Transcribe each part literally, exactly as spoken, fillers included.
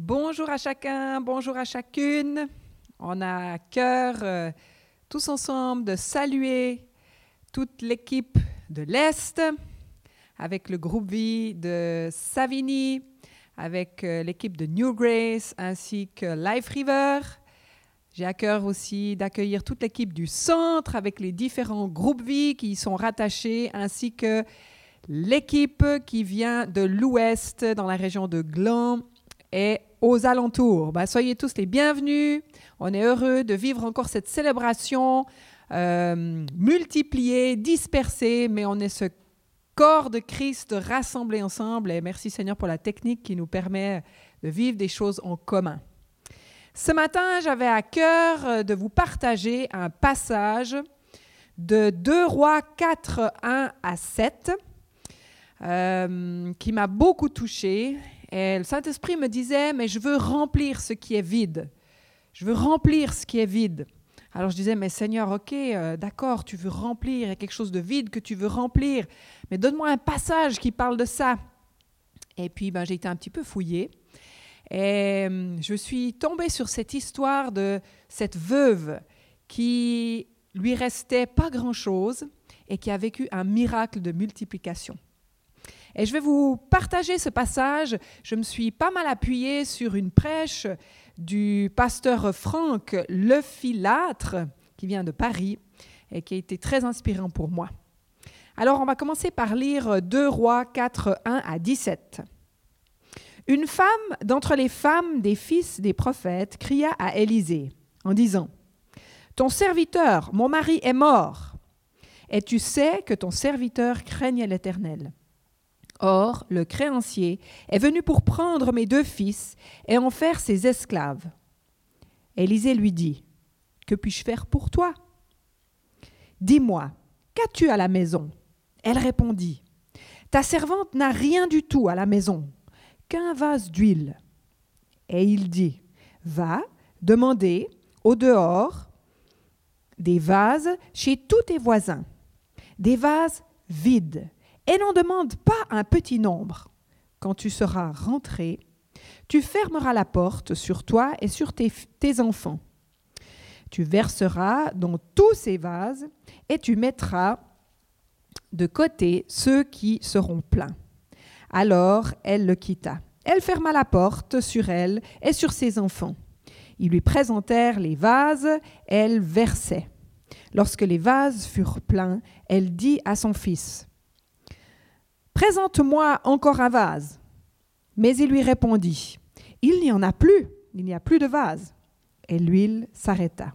Bonjour à chacun, bonjour à chacune. On a à cœur euh, tous ensemble de saluer toute l'équipe de l'Est, avec le groupe vie de Savigny, avec euh, l'équipe de New Grace ainsi que Life River. J'ai à cœur aussi d'accueillir toute l'équipe du centre avec les différents groupes vie qui y sont rattachés ainsi que l'équipe qui vient de l'Ouest dans la région de Gland et aux alentours. Ben, soyez tous les bienvenus. On est heureux de vivre encore cette célébration euh, multipliée, dispersée, mais on est ce corps de Christ rassemblé ensemble. Et merci Seigneur pour la technique qui nous permet de vivre des choses en commun. Ce matin, j'avais à cœur de vous partager un passage de deux Rois quatre, un à sept euh, qui m'a beaucoup touchée. Et le Saint-Esprit me disait, mais je veux remplir ce qui est vide. Je veux remplir ce qui est vide. Alors je disais, mais Seigneur, ok, euh, d'accord, tu veux remplir, il y a quelque chose de vide que tu veux remplir, mais donne-moi un passage qui parle de ça. Et puis ben, j'ai été un petit peu fouillée. Et euh, je suis tombée sur cette histoire de cette veuve qui lui restait pas grand-chose et qui a vécu un miracle de multiplication. Et je vais vous partager ce passage. Je me suis pas mal appuyée sur une prêche du pasteur Franck Le Filatre, qui vient de Paris et qui a été très inspirant pour moi. Alors, on va commencer par lire deux Rois quatre, un à dix-sept. « Une femme d'entre les femmes des fils des prophètes cria à Élisée en disant « Ton serviteur, mon mari, est mort, et tu sais que ton serviteur craignait l'Éternel. » Or, le créancier est venu pour prendre mes deux fils et en faire ses esclaves. » Élisée lui dit, « Que puis-je faire pour toi ? » « Dis-moi, qu'as-tu à la maison ? » Elle répondit, « Ta servante n'a rien du tout à la maison, qu'un vase d'huile. » Et il dit, « Va, demander au dehors des vases chez tous tes voisins, des vases vides. Et n'en demande pas un petit nombre. Quand tu seras rentré, tu fermeras la porte sur toi et sur tes, tes enfants. Tu verseras dans tous ces vases et tu mettras de côté ceux qui seront pleins. » Alors elle le quitta. Elle ferma la porte sur elle et sur ses enfants. Ils lui présentèrent les vases, elle versait. Lorsque les vases furent pleins, elle dit à son fils, « Présente-moi encore un vase. » Mais il lui répondit, « Il n'y en a plus, il n'y a plus de vase. » Et l'huile s'arrêta.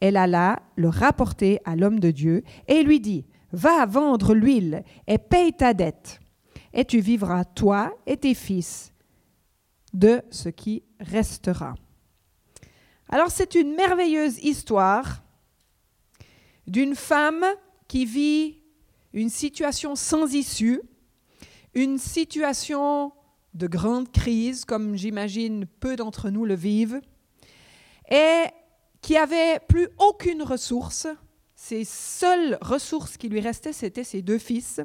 Elle alla le rapporter à l'homme de Dieu et lui dit, « Va vendre l'huile et paye ta dette, et tu vivras, toi et tes fils, de ce qui restera. » Alors c'est une merveilleuse histoire d'une femme qui vit une situation sans issue, une situation de grande crise, comme j'imagine peu d'entre nous le vivent, et qui n'avait plus aucune ressource. Ses seules ressources qui lui restaient, c'était ses deux fils.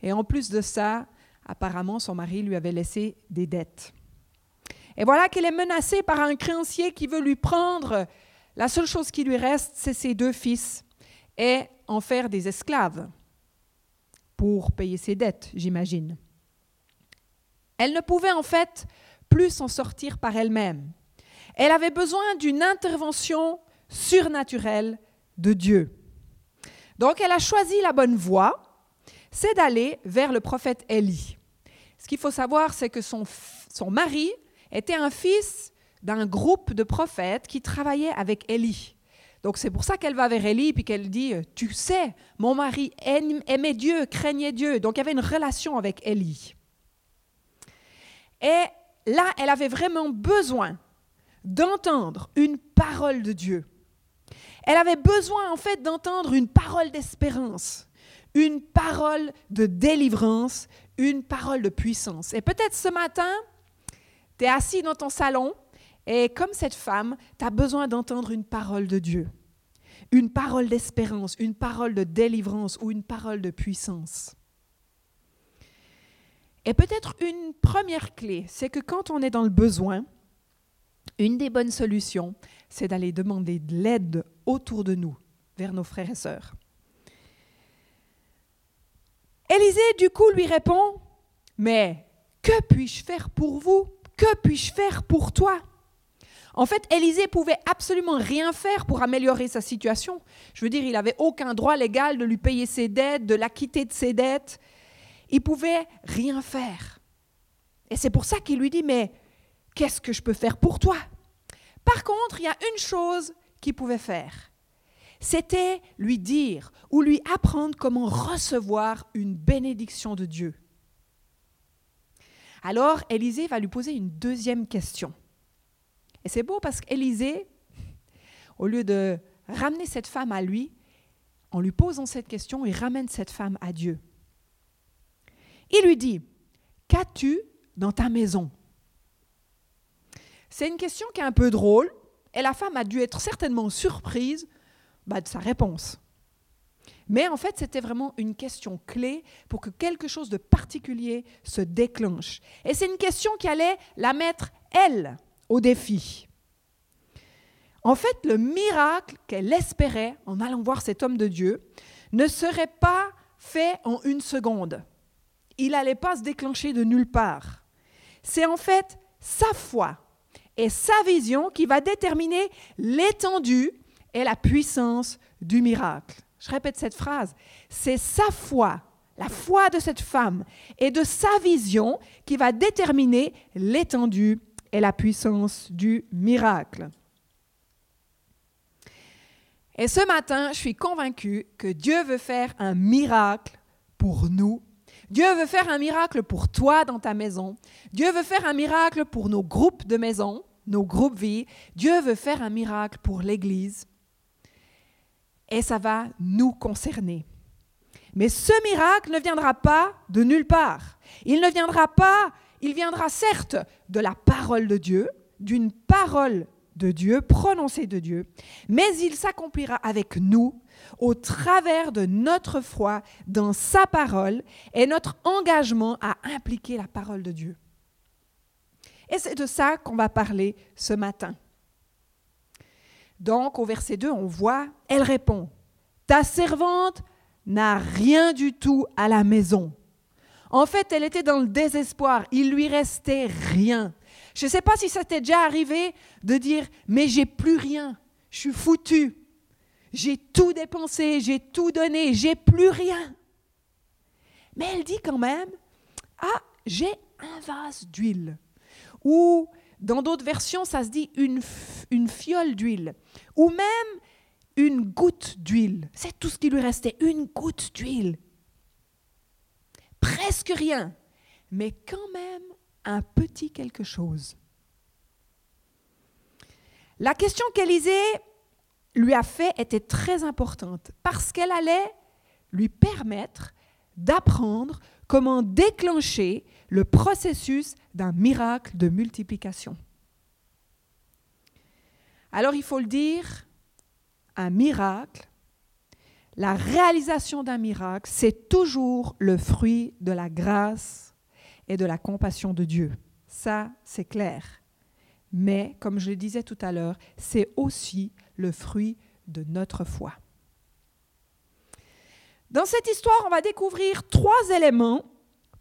Et en plus de ça, apparemment, son mari lui avait laissé des dettes. Et voilà qu'elle est menacée par un créancier qui veut lui prendre. La seule chose qui lui reste, c'est ses deux fils, et en faire des esclaves pour payer ses dettes, j'imagine. Elle ne pouvait en fait plus s'en sortir par elle-même. Elle avait besoin d'une intervention surnaturelle de Dieu. Donc elle a choisi la bonne voie, c'est d'aller vers le prophète Élie. Ce qu'il faut savoir, c'est que son, son mari était un fils d'un groupe de prophètes qui travaillaient avec Élie. Donc, c'est pour ça qu'elle va vers Élie et qu'elle dit, « Tu sais, mon mari aimait Dieu, craignait Dieu. » Donc, il y avait une relation avec Élie. Et là, elle avait vraiment besoin d'entendre une parole de Dieu. Elle avait besoin, en fait, d'entendre une parole d'espérance, une parole de délivrance, une parole de puissance. Et peut-être ce matin, tu es assis dans ton salon, et comme cette femme, tu as besoin d'entendre une parole de Dieu, une parole d'espérance, une parole de délivrance ou une parole de puissance. Et peut-être une première clé, c'est que quand on est dans le besoin, une des bonnes solutions, c'est d'aller demander de l'aide autour de nous, vers nos frères et sœurs. Élisée, du coup, lui répond « Mais que puis-je faire pour vous ? Que puis-je faire pour toi ?» En fait, Élisée pouvait absolument rien faire pour améliorer sa situation. Je veux dire, il n'avait aucun droit légal de lui payer ses dettes, de l'acquitter de ses dettes. Il ne pouvait rien faire. Et c'est pour ça qu'il lui dit « Mais qu'est-ce que je peux faire pour toi ?» Par contre, il y a une chose qu'il pouvait faire. C'était lui dire ou lui apprendre comment recevoir une bénédiction de Dieu. Alors, Élisée va lui poser une deuxième question. Et c'est beau parce qu'Élisée, au lieu de ramener cette femme à lui, en lui posant cette question, il ramène cette femme à Dieu. Il lui dit « Qu'as-tu dans ta maison ?» C'est une question qui est un peu drôle et la femme a dû être certainement surprise bah, de sa réponse. Mais en fait, c'était vraiment une question clé pour que quelque chose de particulier se déclenche. Et c'est une question qui allait la mettre, elle, au défi. En fait, le miracle qu'elle espérait en allant voir cet homme de Dieu ne serait pas fait en une seconde. Il n'allait pas se déclencher de nulle part. C'est en fait sa foi et sa vision qui va déterminer l'étendue et la puissance du miracle. Je répète cette phrase, c'est sa foi, la foi de cette femme et de sa vision qui va déterminer l'étendue et la puissance du miracle. Et ce matin, je suis convaincue que Dieu veut faire un miracle pour nous. Dieu veut faire un miracle pour toi dans ta maison. Dieu veut faire un miracle pour nos groupes de maison, nos groupes vie. Dieu veut faire un miracle pour l'Église. Et ça va nous concerner. Mais ce miracle ne viendra pas de nulle part. Il ne viendra pas, il viendra certes de la parole de Dieu, d'une parole de Dieu, prononcée de Dieu, mais il s'accomplira avec nous au travers de notre foi dans sa parole et notre engagement à impliquer la parole de Dieu. Et c'est de ça qu'on va parler ce matin. Donc, au verset deux, on voit, elle répond « Ta servante n'a rien du tout à la maison. » En fait, elle était dans le désespoir, il lui restait rien. Je ne sais pas si ça t'est déjà arrivé de dire « Mais j'ai plus rien, je suis foutu, j'ai tout dépensé, j'ai tout donné, j'ai plus rien. » Mais elle dit quand même « Ah, j'ai un vase d'huile. » Ou dans d'autres versions, ça se dit une, une fiole d'huile ou même une goutte d'huile. C'est tout ce qui lui restait, une goutte d'huile. Presque rien, mais quand même un petit quelque chose. La question qu'Élisée lui a faite était très importante parce qu'elle allait lui permettre d'apprendre comment déclencher le processus d'un miracle de multiplication. Alors il faut le dire, un miracle, la réalisation d'un miracle, c'est toujours le fruit de la grâce et de la compassion de Dieu. Ça, c'est clair. Mais, comme je le disais tout à l'heure, c'est aussi le fruit de notre foi. Dans cette histoire, on va découvrir trois éléments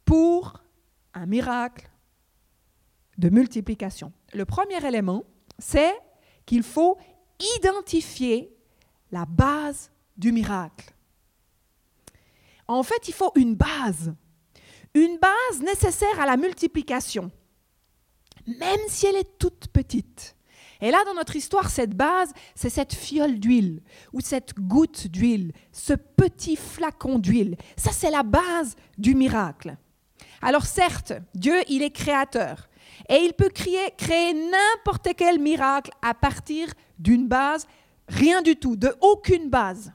pour un miracle de multiplication. Le premier élément, c'est qu'il faut identifier la base du miracle. En fait, il faut une base, une base nécessaire à la multiplication, même si elle est toute petite. Et là, dans notre histoire, cette base, c'est cette fiole d'huile ou cette goutte d'huile, ce petit flacon d'huile. Ça, c'est la base du miracle. Alors certes, Dieu, il est créateur et il peut créer, créer n'importe quel miracle à partir d'une base, rien du tout, de aucune base.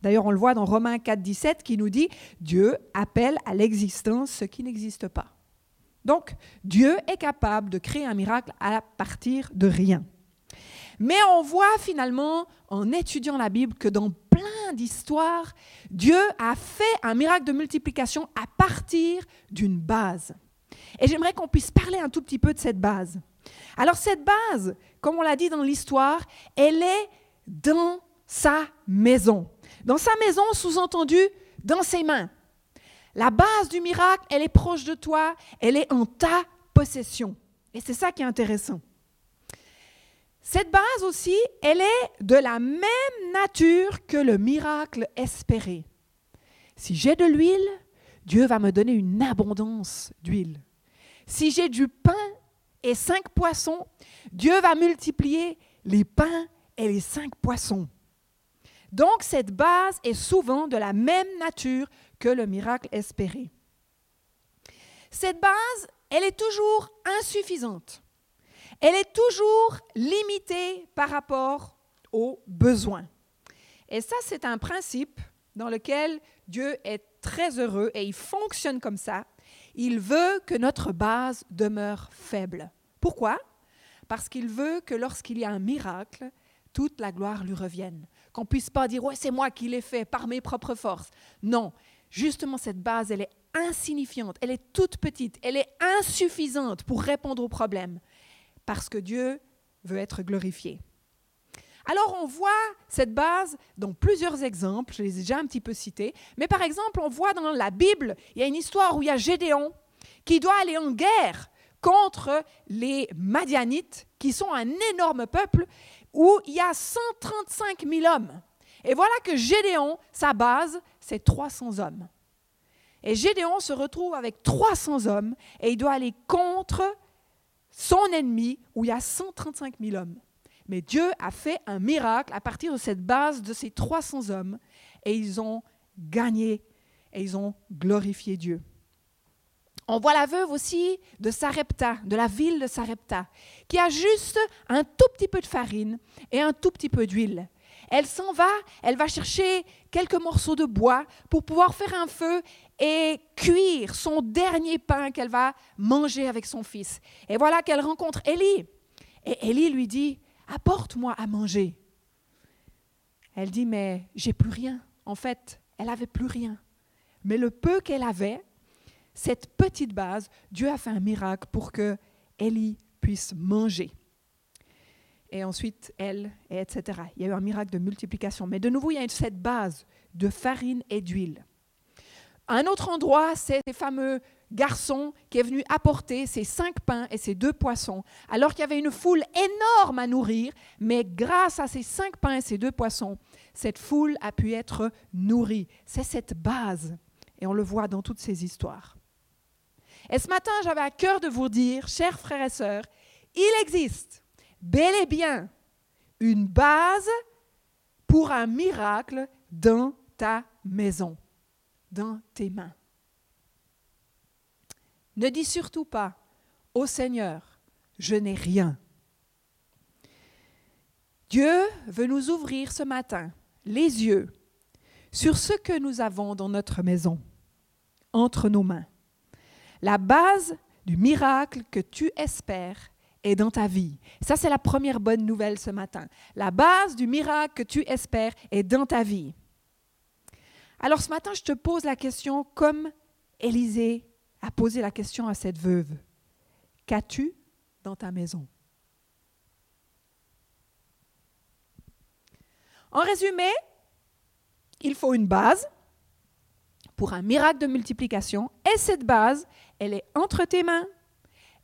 D'ailleurs, on le voit dans Romains quatre, dix-sept qui nous dit « Dieu appelle à l'existence ce qui n'existe pas ». Donc, Dieu est capable de créer un miracle à partir de rien. Mais on voit finalement, en étudiant la Bible, que dans plein d'histoire, Dieu a fait un miracle de multiplication à partir d'une base. Et j'aimerais qu'on puisse parler un tout petit peu de cette base. Alors cette base, comme on l'a dit dans l'histoire, elle est dans sa maison. Dans sa maison, sous-entendu, dans ses mains. La base du miracle, elle est proche de toi, elle est en ta possession. Et c'est ça qui est intéressant. Cette base aussi, elle est de la même nature que le miracle espéré. Si j'ai de l'huile, Dieu va me donner une abondance d'huile. Si j'ai du pain et cinq poissons, Dieu va multiplier les pains et les cinq poissons. Donc cette base est souvent de la même nature que le miracle espéré. Cette base, elle est toujours insuffisante. Elle est toujours limitée par rapport aux besoins. Et ça, c'est un principe dans lequel Dieu est très heureux et il fonctionne comme ça. Il veut que notre base demeure faible. Pourquoi ? Parce qu'il veut que lorsqu'il y a un miracle, toute la gloire lui revienne. Qu'on ne puisse pas dire « ouais, c'est moi qui l'ai fait par mes propres forces ». Non, justement, cette base, elle est insignifiante, elle est toute petite, elle est insuffisante pour répondre au problème. Parce que Dieu veut être glorifié. Alors, on voit cette base dans plusieurs exemples, je les ai déjà un petit peu cités, mais par exemple, on voit dans la Bible, il y a une histoire où il y a Gédéon qui doit aller en guerre contre les Madianites, qui sont un énorme peuple, où il y a cent trente-cinq mille hommes. Et voilà que Gédéon, sa base, c'est trois cents hommes. Et Gédéon se retrouve avec trois cents hommes et il doit aller contre son ennemi, où il y a cent trente-cinq mille hommes. Mais Dieu a fait un miracle à partir de cette base de ces trois cents hommes, et ils ont gagné, et ils ont glorifié Dieu. On voit la veuve aussi de Sarepta, de la ville de Sarepta, qui a juste un tout petit peu de farine et un tout petit peu d'huile. Elle s'en va, elle va chercher quelques morceaux de bois pour pouvoir faire un feu et cuire son dernier pain qu'elle va manger avec son fils. Et voilà qu'elle rencontre Élie. Et Élie lui dit, « Apporte-moi à manger. » Elle dit, « Mais j'ai plus rien. » En fait, elle n'avait plus rien. Mais le peu qu'elle avait, cette petite base, Dieu a fait un miracle pour que Élie puisse manger. Et ensuite, elle, et et cetera. Il y a eu un miracle de multiplication. Mais de nouveau, il y a cette base de farine et d'huile. Un autre endroit, c'est ces fameux garçons qui est venu apporter ces cinq pains et ces deux poissons, alors qu'il y avait une foule énorme à nourrir, mais grâce à ces cinq pains et ces deux poissons, cette foule a pu être nourrie. C'est cette base. Et on le voit dans toutes ces histoires. Et ce matin, j'avais à cœur de vous dire, chers frères et sœurs, il existe bel et bien une base pour un miracle dans ta maison, dans tes mains. Ne dis surtout pas, « Ô Seigneur, je n'ai rien. » Dieu veut nous ouvrir ce matin les yeux sur ce que nous avons dans notre maison, entre nos mains. La base du miracle que tu espères et dans ta vie. Ça, c'est la première bonne nouvelle ce matin. La base du miracle que tu espères est dans ta vie. Alors ce matin, je te pose la question comme Élisée a posé la question à cette veuve. Qu'as-tu dans ta maison? En résumé, il faut une base pour un miracle de multiplication et cette base, elle est entre tes mains.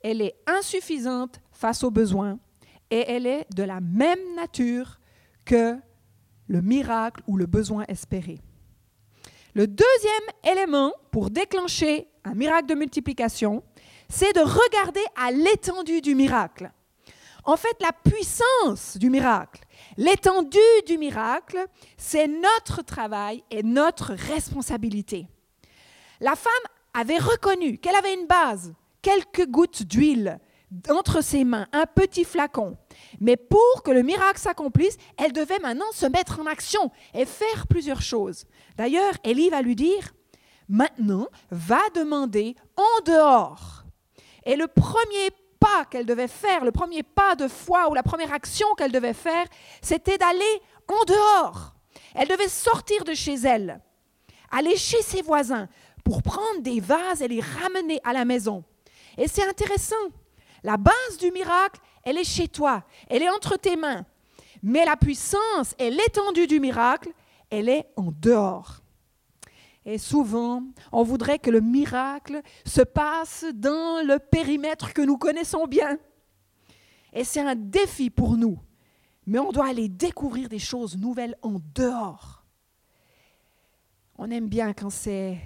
Elle est insuffisante face aux besoins et elle est de la même nature que le miracle ou le besoin espéré. Le deuxième élément pour déclencher un miracle de multiplication, c'est de regarder à l'étendue du miracle. En fait, la puissance du miracle, l'étendue du miracle, c'est notre travail et notre responsabilité. La femme avait reconnu qu'elle avait une base, quelques gouttes d'huile entre ses mains, un petit flacon. Mais pour que le miracle s'accomplisse, elle devait maintenant se mettre en action et faire plusieurs choses. D'ailleurs, Élie va lui dire, « Maintenant, va demander en dehors. » Et le premier pas qu'elle devait faire, le premier pas de foi ou la première action qu'elle devait faire, c'était d'aller en dehors. Elle devait sortir de chez elle, aller chez ses voisins pour prendre des vases et les ramener à la maison. Et c'est intéressant, la base du miracle, elle est chez toi, elle est entre tes mains. Mais la puissance et l'étendue du miracle, elle est en dehors. Et souvent, on voudrait que le miracle se passe dans le périmètre que nous connaissons bien. Et c'est un défi pour nous. Mais on doit aller découvrir des choses nouvelles en dehors. On aime bien quand c'est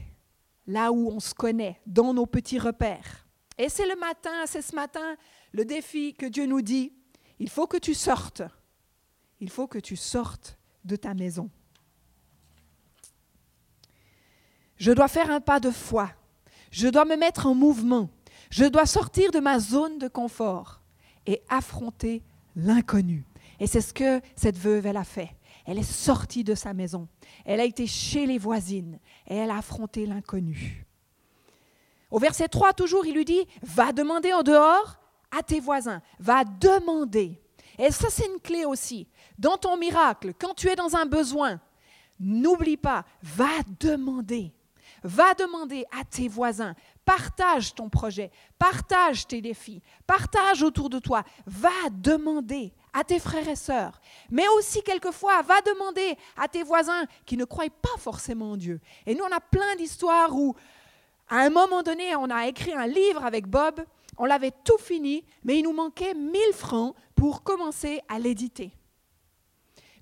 là où on se connaît, dans nos petits repères. Et c'est le matin, c'est ce matin, le défi que Dieu nous dit, il faut que tu sortes. Il faut que tu sortes de ta maison. Je dois faire un pas de foi. Je dois me mettre en mouvement. Je dois sortir de ma zone de confort et affronter l'inconnu. Et c'est ce que cette veuve, elle a fait. Elle est sortie de sa maison. Elle a été chez les voisines et elle a affronté l'inconnu. Au verset trois, toujours, il lui dit, « Va demander en dehors à tes voisins. Va demander. » Et ça, c'est une clé aussi. Dans ton miracle, quand tu es dans un besoin, n'oublie pas, va demander. Va demander à tes voisins, partage ton projet, partage tes défis, partage autour de toi, va demander à tes frères et sœurs, mais aussi quelquefois, va demander à tes voisins qui ne croient pas forcément en Dieu. Et nous, on a plein d'histoires où, à un moment donné, on a écrit un livre avec Bob, on l'avait tout fini, mais il nous manquait mille francs pour commencer à l'éditer.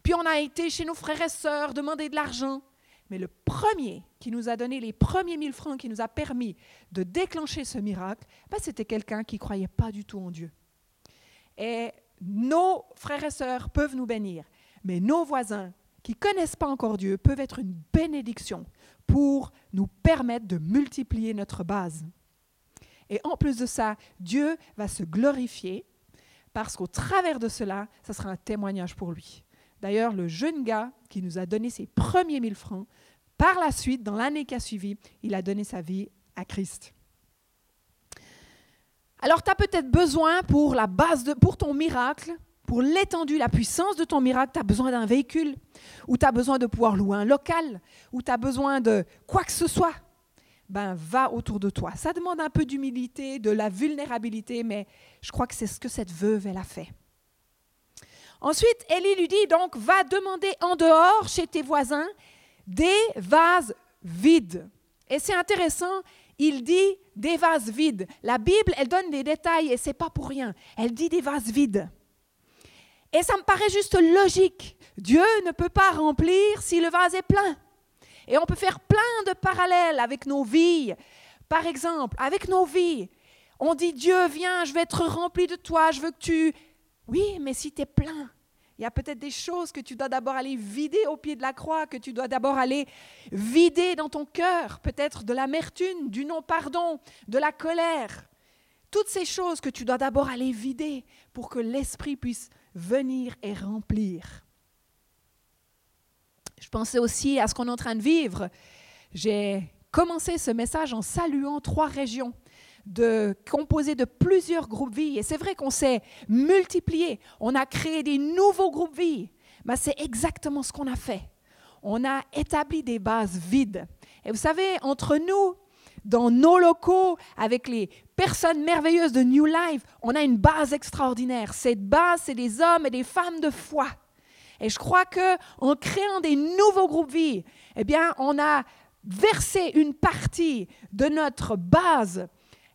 Puis on a été chez nos frères et sœurs demander de l'argent. Mais le premier qui nous a donné les premiers mille francs qui nous a permis de déclencher ce miracle, ben c'était quelqu'un qui ne croyait pas du tout en Dieu. Et nos frères et sœurs peuvent nous bénir, mais nos voisins qui ne connaissent pas encore Dieu peuvent être une bénédiction pour nous permettre de multiplier notre base. Et en plus de ça, Dieu va se glorifier parce qu'au travers de cela, ça sera un témoignage pour lui. D'ailleurs, le jeune gars qui nous a donné ses premiers mille francs, par la suite, dans l'année qui a suivi, il a donné sa vie à Christ. Alors, tu as peut-être besoin, pour, la base de, pour ton miracle, pour l'étendue, la puissance de ton miracle, tu as besoin d'un véhicule, ou tu as besoin de pouvoir louer un local, ou tu as besoin de quoi que ce soit. Ben, va autour de toi. Ça demande un peu d'humilité, de la vulnérabilité, mais je crois que c'est ce que cette veuve, elle a fait. Ensuite, Élie lui dit, donc, va demander en dehors, chez tes voisins, des vases vides. Et c'est intéressant, il dit des vases vides. La Bible, elle donne des détails et c'est pas pour rien. Elle dit des vases vides. Et ça me paraît juste logique. Dieu ne peut pas remplir si le vase est plein. Et on peut faire plein de parallèles avec nos vies. Par exemple, avec nos vies, on dit, Dieu, viens, je vais être rempli de toi, je veux que tu... Oui, mais si tu es plein, il y a peut-être des choses que tu dois d'abord aller vider au pied de la croix, que tu dois d'abord aller vider dans ton cœur, peut-être de l'amertume, du non-pardon, de la colère. Toutes ces choses que tu dois d'abord aller vider pour que l'Esprit puisse venir et remplir. Je pensais aussi à ce qu'on est en train de vivre. J'ai commencé ce message en saluant trois régions. De, composé de plusieurs groupes vie. Et c'est vrai qu'on s'est multiplié. On a créé des nouveaux groupes vie. Ben, c'est exactement ce qu'on a fait. On a établi des bases vides. Et vous savez, entre nous, dans nos locaux, avec les personnes merveilleuses de New Life, on a une base extraordinaire. Cette base, c'est des hommes et des femmes de foi. Et je crois qu'en créant des nouveaux groupes vie, eh bien, on a versé une partie de notre base.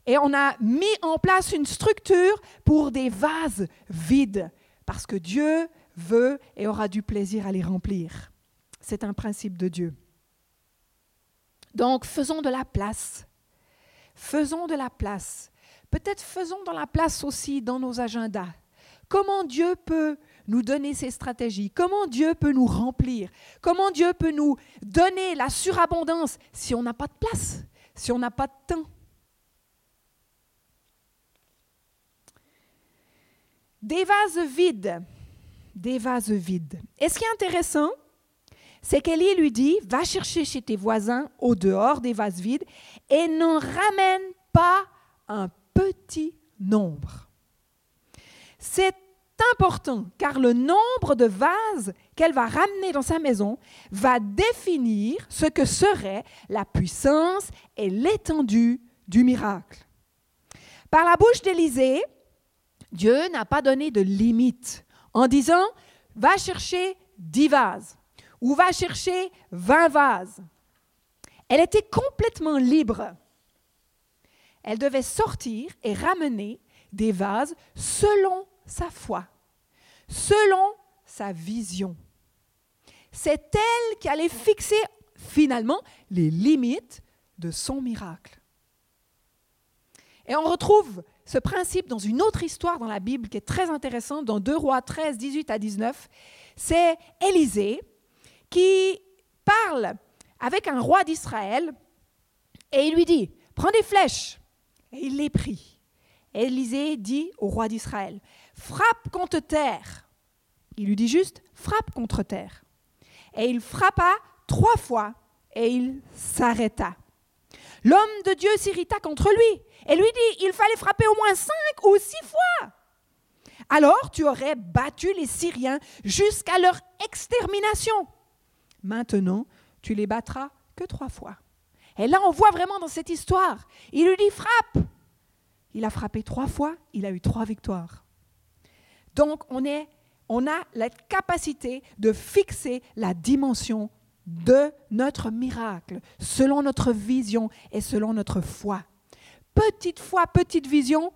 Et on a mis en place une structure pour des vases vides, parce que Dieu veut et aura du plaisir à les remplir. C'est un principe de Dieu. Donc, faisons de la place. Faisons de la place. Peut-être faisons de la place aussi dans nos agendas. Comment Dieu peut nous donner ses stratégies? Comment Dieu peut nous remplir? Comment Dieu peut nous donner la surabondance si on n'a pas de place, si on n'a pas de temps? Des vases vides, des vases vides. Et ce qui est intéressant, c'est qu'Élie lui dit, va chercher chez tes voisins au dehors des vases vides et n'en ramène pas un petit nombre. C'est important, car le nombre de vases qu'elle va ramener dans sa maison va définir ce que serait la puissance et l'étendue du miracle. Par la bouche d'Élisée, Dieu n'a pas donné de limite en disant « va chercher dix vases » ou « va chercher vingt vases ». Elle était complètement libre. Elle devait sortir et ramener des vases selon sa foi, selon sa vision. C'est elle qui allait fixer finalement les limites de son miracle. Et on retrouve ce principe dans une autre histoire dans la Bible qui est très intéressante, dans deux Rois treize, dix-huit à dix-neuf. C'est Élisée qui parle avec un roi d'Israël et il lui dit « prends des flèches ». Et il les prit. Élisée dit au roi d'Israël « frappe contre terre ». Il lui dit juste « frappe contre terre ». Et il frappa trois fois et il s'arrêta. L'homme de Dieu s'irrita contre lui et lui dit « il fallait frapper au moins cinq ou six fois ». Alors tu aurais battu les Syriens jusqu'à leur extermination. Maintenant, tu les battras que trois fois. Et là, on voit vraiment dans cette histoire, il lui dit « frappe ». Il a frappé trois fois, il a eu trois victoires. Donc, on, est, on a la capacité de fixer la dimension de notre miracle, selon notre vision et selon notre foi. Petite foi, petite vision,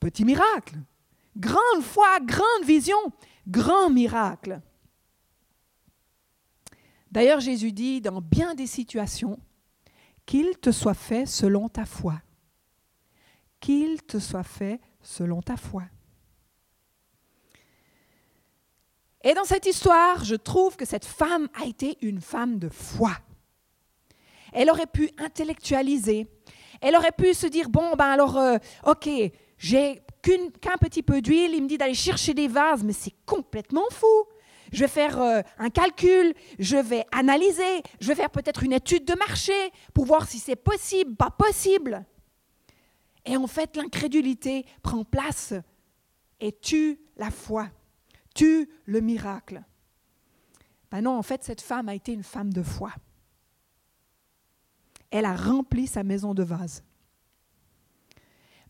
petit miracle. Grande foi, grande vision, grand miracle. D'ailleurs, Jésus dit dans bien des situations, qu'il te soit fait selon ta foi. Qu'il te soit fait selon ta foi. Et dans cette histoire, je trouve que cette femme a été une femme de foi. Elle aurait pu intellectualiser. Elle aurait pu se dire, bon, ben alors, euh, ok, j'ai qu'une, qu'un petit peu d'huile, il me dit d'aller chercher des vases, mais c'est complètement fou. Je vais faire euh, un calcul, je vais analyser, je vais faire peut-être une étude de marché pour voir si c'est possible, pas possible. Et en fait, l'incrédulité prend place et tue la foi, tue le miracle. Ben non, en fait, cette femme a été une femme de foi. Elle a rempli sa maison de vases.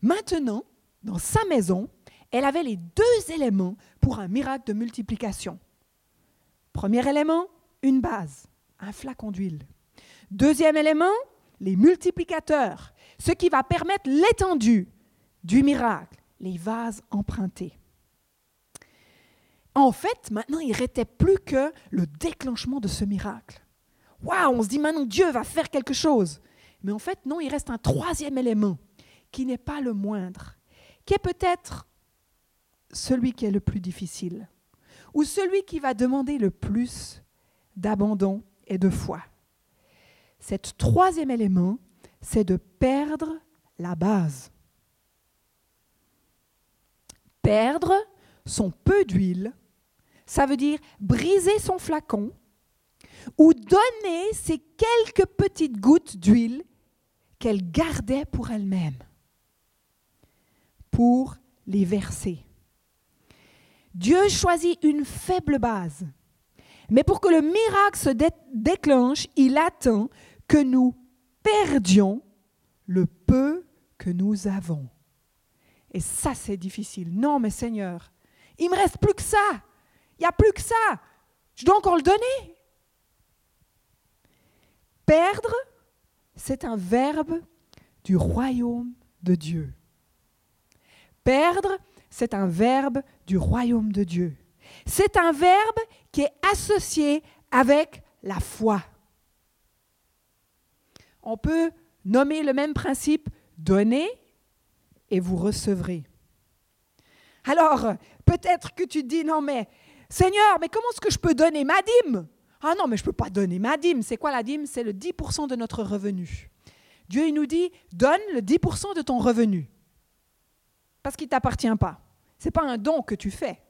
Maintenant, dans sa maison, elle avait les deux éléments pour un miracle de multiplication. Premier élément, une base, un flacon d'huile. Deuxième élément, les multiplicateurs, ce qui va permettre l'étendue du miracle, les vases empruntés. En fait, maintenant, il ne restait plus que le déclenchement de ce miracle. Waouh, on se dit maintenant Dieu va faire quelque chose. Mais en fait, non, il reste un troisième élément qui n'est pas le moindre, qui est peut-être celui qui est le plus difficile. Ou celui qui va demander le plus d'abandon et de foi. Cet troisième élément, c'est de perdre la base. Perdre son peu d'huile, ça veut dire briser son flacon ou donner ces quelques petites gouttes d'huile qu'elle gardait pour elle-même, pour les verser. Dieu choisit une faible base. Mais pour que le miracle se dé- déclenche, il attend que nous perdions le peu que nous avons. Et ça, c'est difficile. Non, mais Seigneur, il ne me reste plus que ça. Il n'y a plus que ça. Je dois encore le donner. Perdre, c'est un verbe du royaume de Dieu. Perdre, c'est un verbe du royaume de Dieu. C'est un verbe qui est associé avec la foi. On peut nommer le même principe « donnez et vous recevrez ». Alors, peut-être que tu te dis « non mais, Seigneur, mais comment est-ce que je peux donner ma dîme ?»« Ah non, mais je ne peux pas donner ma dîme. » C'est quoi la dîme ? C'est le dix pour cent de notre revenu. Dieu il nous dit « donne le dix pour cent de ton revenu » parce qu'il ne t'appartient pas. Ce n'est pas un don que tu fais,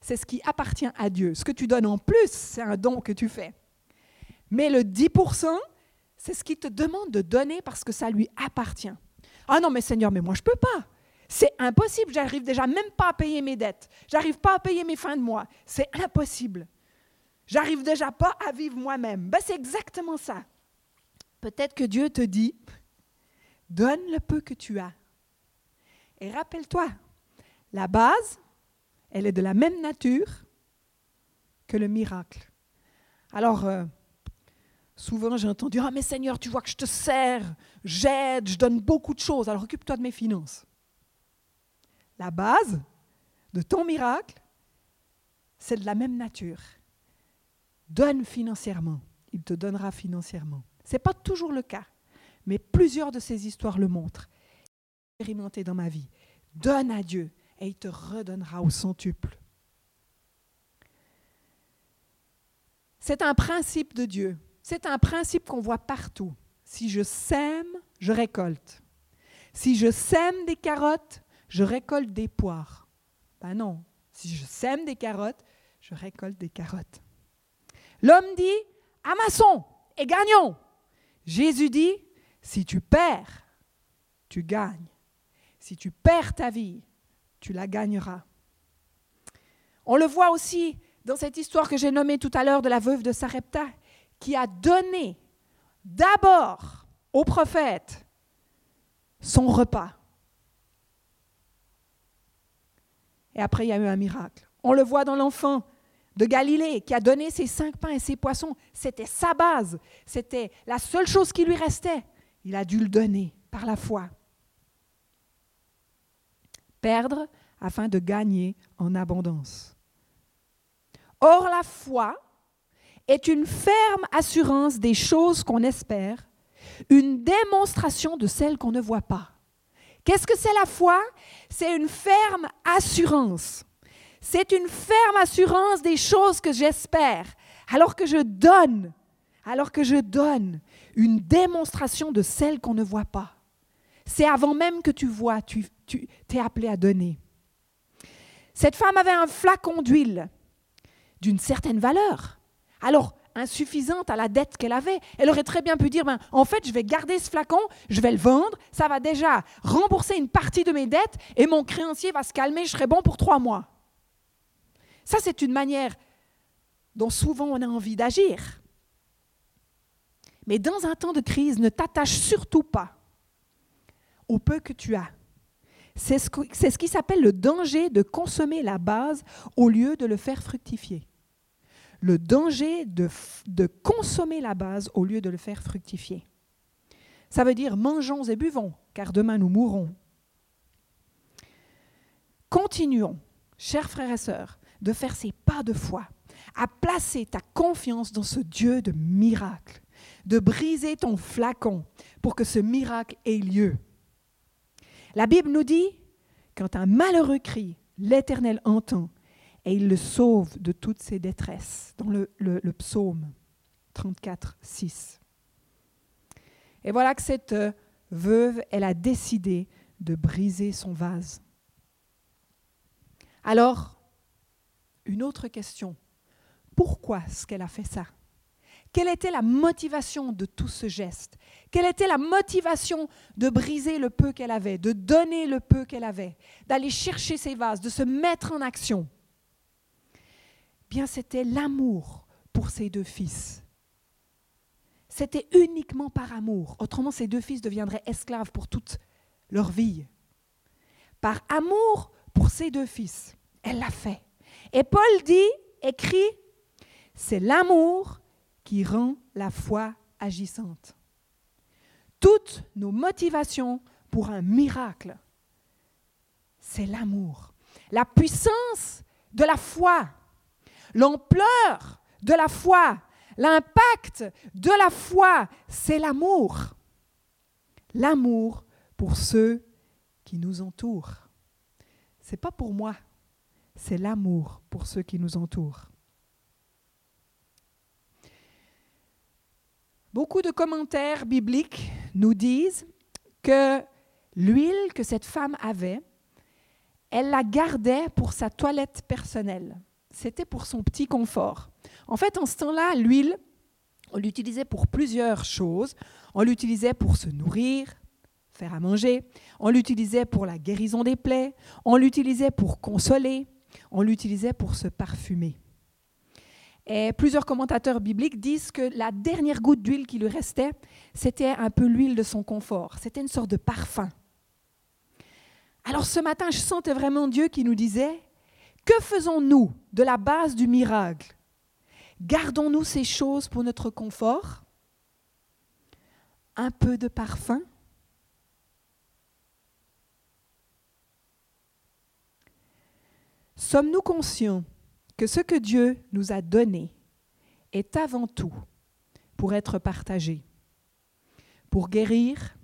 c'est ce qui appartient à Dieu. Ce que tu donnes en plus, c'est un don que tu fais. Mais le dix pour cent, c'est ce qu'il te demande de donner parce que ça lui appartient. Ah non, mais Seigneur, mais moi je ne peux pas. C'est impossible, j'arrive déjà même pas à payer mes dettes. J'arrive pas à payer mes fins de mois. C'est impossible. J'arrive déjà pas à vivre moi-même. Ben, c'est exactement ça. Peut-être que Dieu te dit, donne le peu que tu as. Et rappelle-toi, la base, elle est de la même nature que le miracle. Alors, euh, souvent j'ai entendu, « Ah, mais Seigneur, tu vois que je te sers, j'aide, je donne beaucoup de choses, alors occupe-toi de mes finances. » La base de ton miracle, c'est de la même nature. Donne financièrement, il te donnera financièrement. Ce n'est pas toujours le cas, mais plusieurs de ces histoires le montrent. Expérimenté dans ma vie, donne à Dieu et il te redonnera au centuple. C'est un principe de Dieu. C'est un principe qu'on voit partout. Si je sème, je récolte. Si je sème des carottes, je récolte des poires. Ben non, si je sème des carottes, je récolte des carottes. L'homme dit, amassons et gagnons. Jésus dit, si tu perds, tu gagnes. Si tu perds ta vie, tu la gagneras. On le voit aussi dans cette histoire que j'ai nommée tout à l'heure de la veuve de Sarepta, qui a donné d'abord au prophète son repas. Et après, il y a eu un miracle. On le voit dans l'enfant de Galilée qui a donné ses cinq pains et ses poissons. C'était sa base. C'était la seule chose qui lui restait. Il a dû le donner par la foi. Perdre afin de gagner en abondance. Or, la foi est une ferme assurance des choses qu'on espère, une démonstration de celles qu'on ne voit pas. Qu'est-ce que c'est la foi? C'est une ferme assurance. C'est une ferme assurance des choses que j'espère, alors que je donne, alors que je donne une démonstration de celles qu'on ne voit pas. C'est avant même que tu vois, tu, tu es appelé à donner. Cette femme avait un flacon d'huile d'une certaine valeur, alors insuffisante à la dette qu'elle avait. Elle aurait très bien pu dire, ben, en fait, je vais garder ce flacon, je vais le vendre, ça va déjà rembourser une partie de mes dettes et mon créancier va se calmer, je serai bon pour trois mois. Ça, c'est une manière dont souvent on a envie d'agir. Mais dans un temps de crise, ne t'attache surtout pas au peu que tu as. C'est ce, que, c'est ce qui s'appelle le danger de consommer la base au lieu de le faire fructifier. Le danger de, de consommer la base au lieu de le faire fructifier. Ça veut dire mangeons et buvons, car demain nous mourrons. Continuons, chers frères et sœurs, de faire ces pas de foi, à placer ta confiance dans ce Dieu de miracle, de briser ton flacon pour que ce miracle ait lieu. La Bible nous dit, quand un malheureux crie, l'Éternel entend et il le sauve de toutes ses détresses, dans le, le, le psaume trente-quatre, six. Et voilà que cette veuve, elle a décidé de briser son vase. Alors, une autre question, pourquoi est-ce qu'elle a fait ça? Quelle était la motivation de tout ce geste? Quelle était la motivation de briser le peu qu'elle avait, de donner le peu qu'elle avait, d'aller chercher ses vases, de se mettre en action? Bien, c'était l'amour pour ses deux fils. C'était uniquement par amour. Autrement, ses deux fils deviendraient esclaves pour toute leur vie. Par amour pour ses deux fils, elle l'a fait. Et Paul dit, écrit, c'est l'amour qui rend la foi agissante. Toutes nos motivations pour un miracle, c'est l'amour. La puissance de la foi, l'ampleur de la foi, l'impact de la foi, c'est l'amour. L'amour pour ceux qui nous entourent. Ce n'est pas pour moi, c'est l'amour pour ceux qui nous entourent. Beaucoup de commentaires bibliques nous disent que l'huile que cette femme avait, elle la gardait pour sa toilette personnelle. C'était pour son petit confort. En fait, en ce temps-là, l'huile, on l'utilisait pour plusieurs choses. On l'utilisait pour se nourrir, faire à manger, on l'utilisait pour la guérison des plaies, on l'utilisait pour consoler, on l'utilisait pour se parfumer. Et plusieurs commentateurs bibliques disent que la dernière goutte d'huile qui lui restait, c'était un peu l'huile de son confort, c'était une sorte de parfum. Alors ce matin, je sentais vraiment Dieu qui nous disait, que faisons-nous de la base du miracle ? Gardons-nous ces choses pour notre confort ? Un peu de parfum ? Sommes-nous conscients que ce que Dieu nous a donné est avant tout pour être partagé, pour guérir,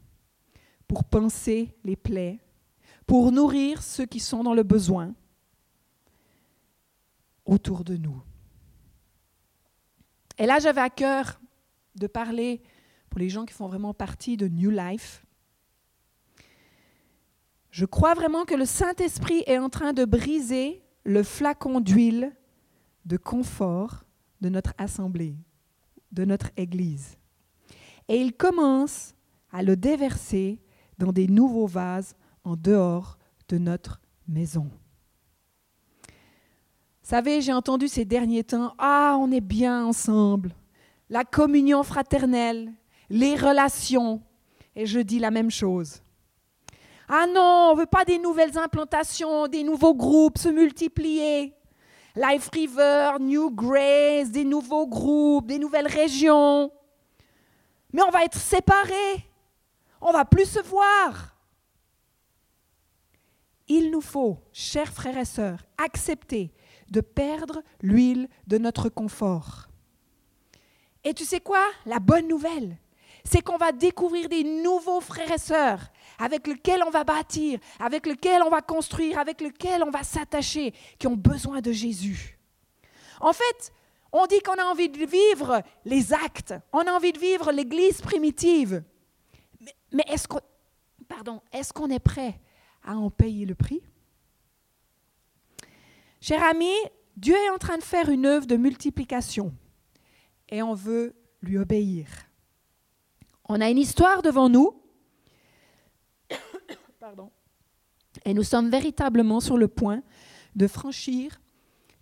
pour panser les plaies, pour nourrir ceux qui sont dans le besoin autour de nous. Et là, j'avais à cœur de parler pour les gens qui font vraiment partie de New Life. Je crois vraiment que le Saint-Esprit est en train de briser le flacon d'huile de confort de notre assemblée, de notre église. Et il commence à le déverser dans des nouveaux vases en dehors de notre maison. Vous savez, j'ai entendu ces derniers temps, ah, on est bien ensemble, la communion fraternelle, les relations, et je dis la même chose. Ah non, on ne veut pas des nouvelles implantations, des nouveaux groupes se multiplier. Life River, New Grace, des nouveaux groupes, des nouvelles régions. Mais on va être séparés, on ne va plus se voir. Il nous faut, chers frères et sœurs, accepter de perdre l'huile de notre confort. Et tu sais quoi ? La bonne nouvelle, c'est qu'on va découvrir des nouveaux frères et sœurs avec lesquels on va bâtir, avec lesquels on va construire, avec lesquels on va s'attacher, qui ont besoin de Jésus. En fait, on dit qu'on a envie de vivre les actes, on a envie de vivre l'Église primitive. Mais, mais est-ce qu'on, pardon, est-ce qu'on est prêt à en payer le prix? Chers amis, Dieu est en train de faire une œuvre de multiplication et on veut lui obéir. On a une histoire devant nous pardon, et nous sommes véritablement sur le point de franchir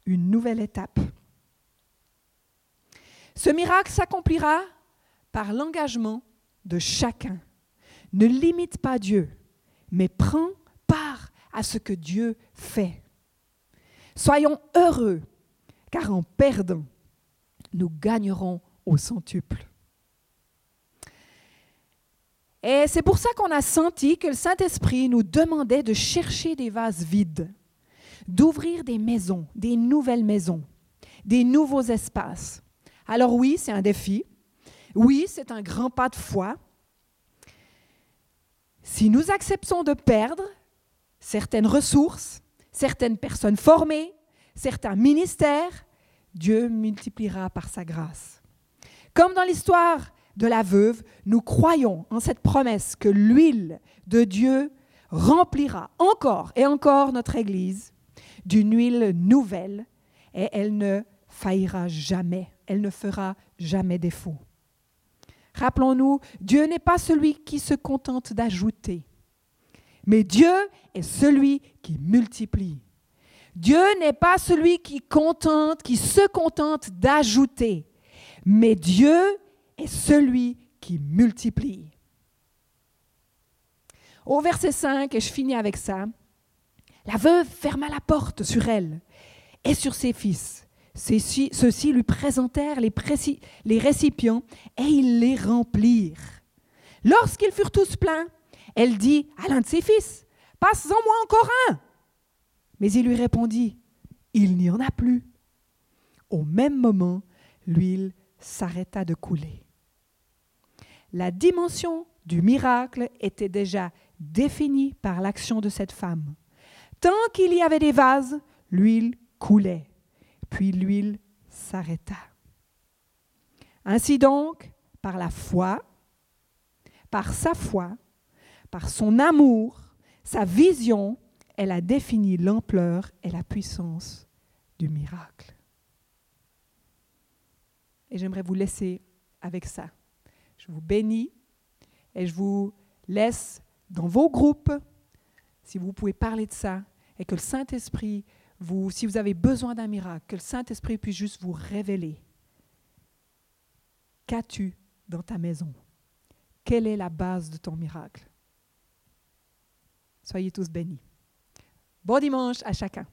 une nouvelle étape. Ce miracle s'accomplira par l'engagement de chacun. Ne limite pas Dieu, mais prends à ce que Dieu fait. Soyons heureux, car en perdant, nous gagnerons au centuple. Et c'est pour ça qu'on a senti que le Saint-Esprit nous demandait de chercher des vases vides, d'ouvrir des maisons, des nouvelles maisons, des nouveaux espaces. Alors oui, c'est un défi. Oui, c'est un grand pas de foi. Si nous acceptons de perdre certaines ressources, certaines personnes formées, certains ministères, Dieu multipliera par sa grâce. Comme dans l'histoire de la veuve, nous croyons en cette promesse que l'huile de Dieu remplira encore et encore notre Église d'une huile nouvelle et elle ne faillira jamais, elle ne fera jamais défaut. Rappelons-nous, Dieu n'est pas celui qui se contente d'ajouter. Mais Dieu est celui qui multiplie. Dieu n'est pas celui qui contente, qui se contente d'ajouter, mais Dieu est celui qui multiplie. Au verset cinq, et je finis avec ça, la veuve ferma la porte sur elle et sur ses fils. Ceux-ci, ceux-ci lui présentèrent les, préci- les récipients et ils les remplirent. Lorsqu'ils furent tous pleins, elle dit à l'un de ses fils, « Passe-en moi encore un !» Mais il lui répondit, « Il n'y en a plus. » Au même moment, l'huile s'arrêta de couler. La dimension du miracle était déjà définie par l'action de cette femme. Tant qu'il y avait des vases, l'huile coulait, puis l'huile s'arrêta. Ainsi donc, par la foi, par sa foi, par son amour, sa vision, elle a défini l'ampleur et la puissance du miracle. Et j'aimerais vous laisser avec ça. Je vous bénis et je vous laisse dans vos groupes, si vous pouvez parler de ça, et que le Saint-Esprit, vous, si vous avez besoin d'un miracle, que le Saint-Esprit puisse juste vous révéler. Qu'as-tu dans ta maison? Quelle est la base de ton miracle? Soyez tous bénis. Bon dimanche à chacun.